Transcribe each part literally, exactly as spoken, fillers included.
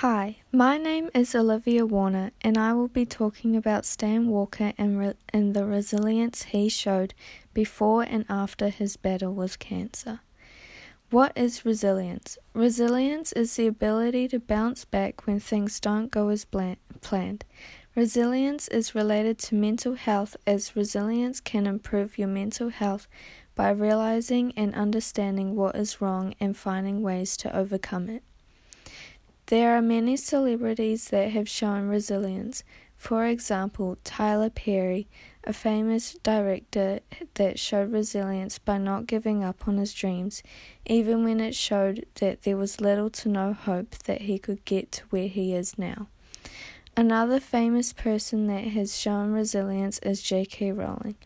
Hi, my name is Olivia Warner, and I will be talking about Stan Walker and, re- and the resilience he showed before and after his battle with cancer. What is resilience? Resilience is the ability to bounce back when things don't go as bland- planned. Resilience is related to mental health, as resilience can improve your mental health by realizing and understanding what is wrong and finding ways to overcome it. There are many celebrities that have shown resilience. For example, Tyler Perry, a famous director that showed resilience by not giving up on his dreams, even when it showed that there was little to no hope that he could get to where he is now. Another famous person that has shown resilience is J K Rowling.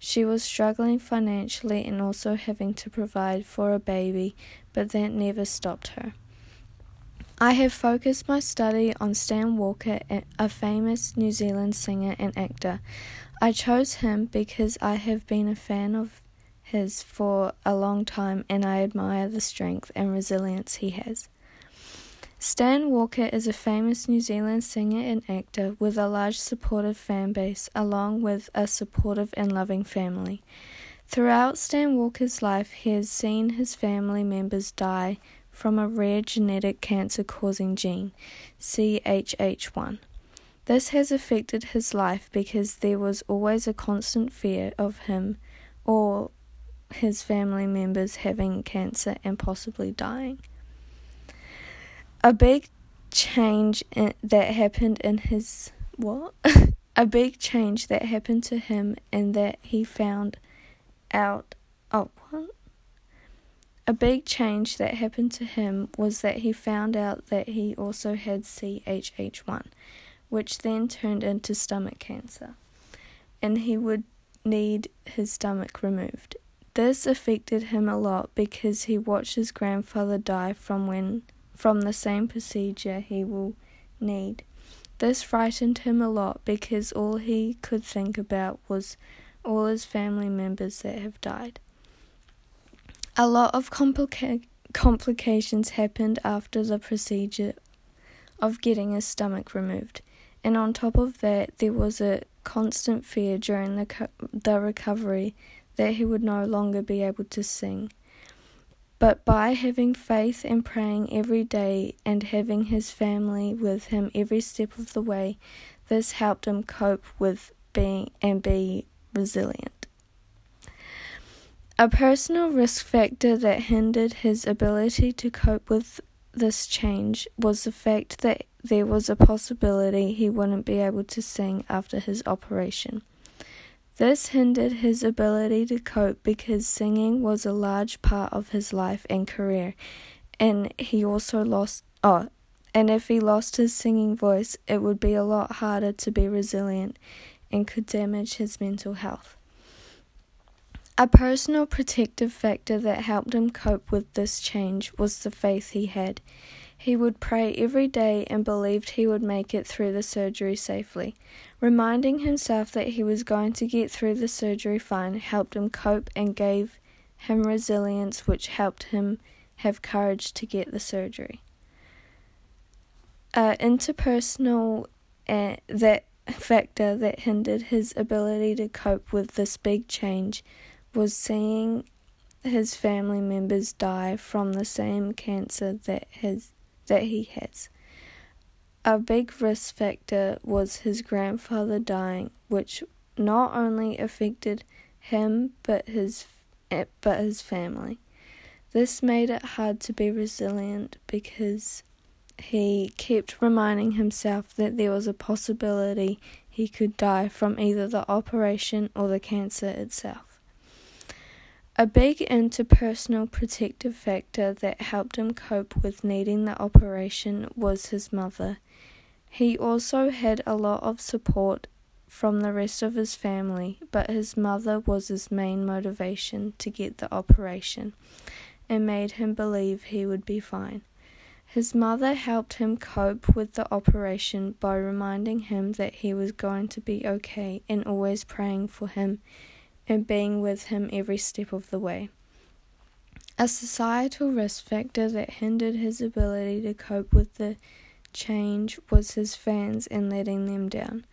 She was struggling financially and also having to provide for a baby, but that never stopped her. I have focused my study on Stan Walker, a famous New Zealand singer and actor. I chose him because I have been a fan of his for a long time, and I admire the strength and resilience he has. Stan Walker is a famous New Zealand singer and actor with a large supportive fan base, along with a supportive and loving family. Throughout Stan Walker's life, he has seen his family members die from a rare genetic cancer-causing gene, C H H one. This has affected his life because there was always a constant fear of him or his family members having cancer and possibly dying. A big change in, that happened in his... What? A big change that happened to him and that he found out... Oh, what? A big change that happened to him was that he found out that he also had C H H one, which then turned into stomach cancer, and he would need his stomach removed. This affected him a lot because he watched his grandfather die from when from the same procedure he will need. This frightened him a lot because all he could think about was all his family members that have died. A lot of complica- complications happened after the procedure of getting his stomach removed, and on top of that, there was a constant fear during the co- the recovery that he would no longer be able to sing. But by having faith and praying every day and having his family with him every step of the way, this helped him cope with being and be resilient. A personal risk factor that hindered his ability to cope with this change was the fact that there was a possibility he wouldn't be able to sing after his operation. This hindered his ability to cope because singing was a large part of his life and career, and he also lost... Oh, and if he lost his singing voice, it would be a lot harder to be resilient and could damage his mental health. A personal protective factor that helped him cope with this change was the faith he had. He would pray every day and believed he would make it through the surgery safely. Reminding himself that he was going to get through the surgery fine helped him cope and gave him resilience, which helped him have courage to get the surgery. Uh, interpersonal uh, that factor that hindered his ability to cope with this big change was seeing his family members die from the same cancer that his, that he has. A big risk factor was his grandfather dying, which not only affected him but his but his family. This made it hard to be resilient because he kept reminding himself that there was a possibility he could die from either the operation or the cancer itself. A big interpersonal protective factor that helped him cope with needing the operation was his mother. He also had a lot of support from the rest of his family, but his mother was his main motivation to get the operation and made him believe he would be fine. His mother helped him cope with the operation by reminding him that he was going to be okay and always praying for him and being with him every step of the way. A societal risk factor that hindered his ability to cope with the change was his fans and letting them down.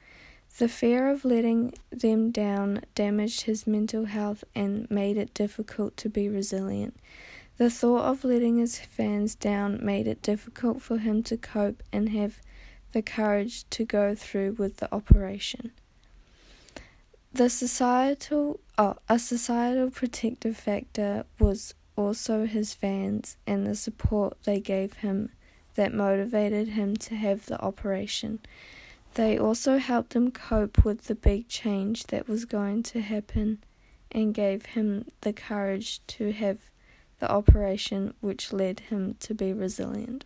The fear of letting them down damaged his mental health and made it difficult to be resilient. The thought of letting his fans down made it difficult for him to cope and have the courage to go through with the operation. The societal, oh, a societal protective factor was also his fans and the support they gave him that motivated him to have the operation. They also helped him cope with the big change that was going to happen and gave him the courage to have the operation, which led him to be resilient.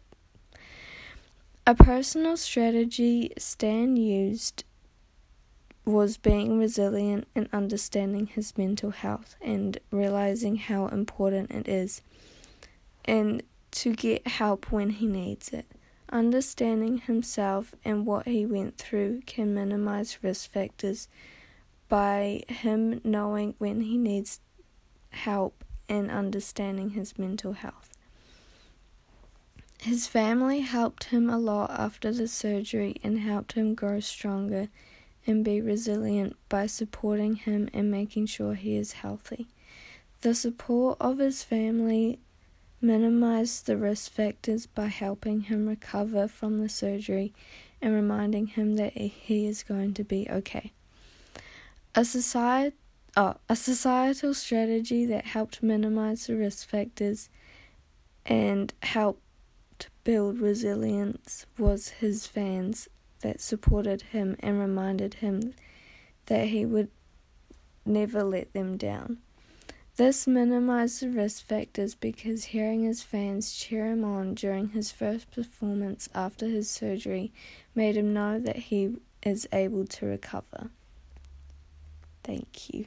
A personal strategy Stan used was being resilient and understanding his mental health and realizing how important it is and to get help when he needs it. Understanding himself and what he went through can minimize risk factors by him knowing when he needs help and understanding his mental health. His family helped him a lot after the surgery and helped him grow stronger and be resilient by supporting him and making sure he is healthy. The support of his family minimized the risk factors by helping him recover from the surgery and reminding him that he is going to be okay. A society, oh, a societal strategy that helped minimize the risk factors and helped build resilience was his fans that supported him and reminded him that he would never let them down. This minimized the risk factors because hearing his fans cheer him on during his first performance after his surgery made him know that he is able to recover. Thank you.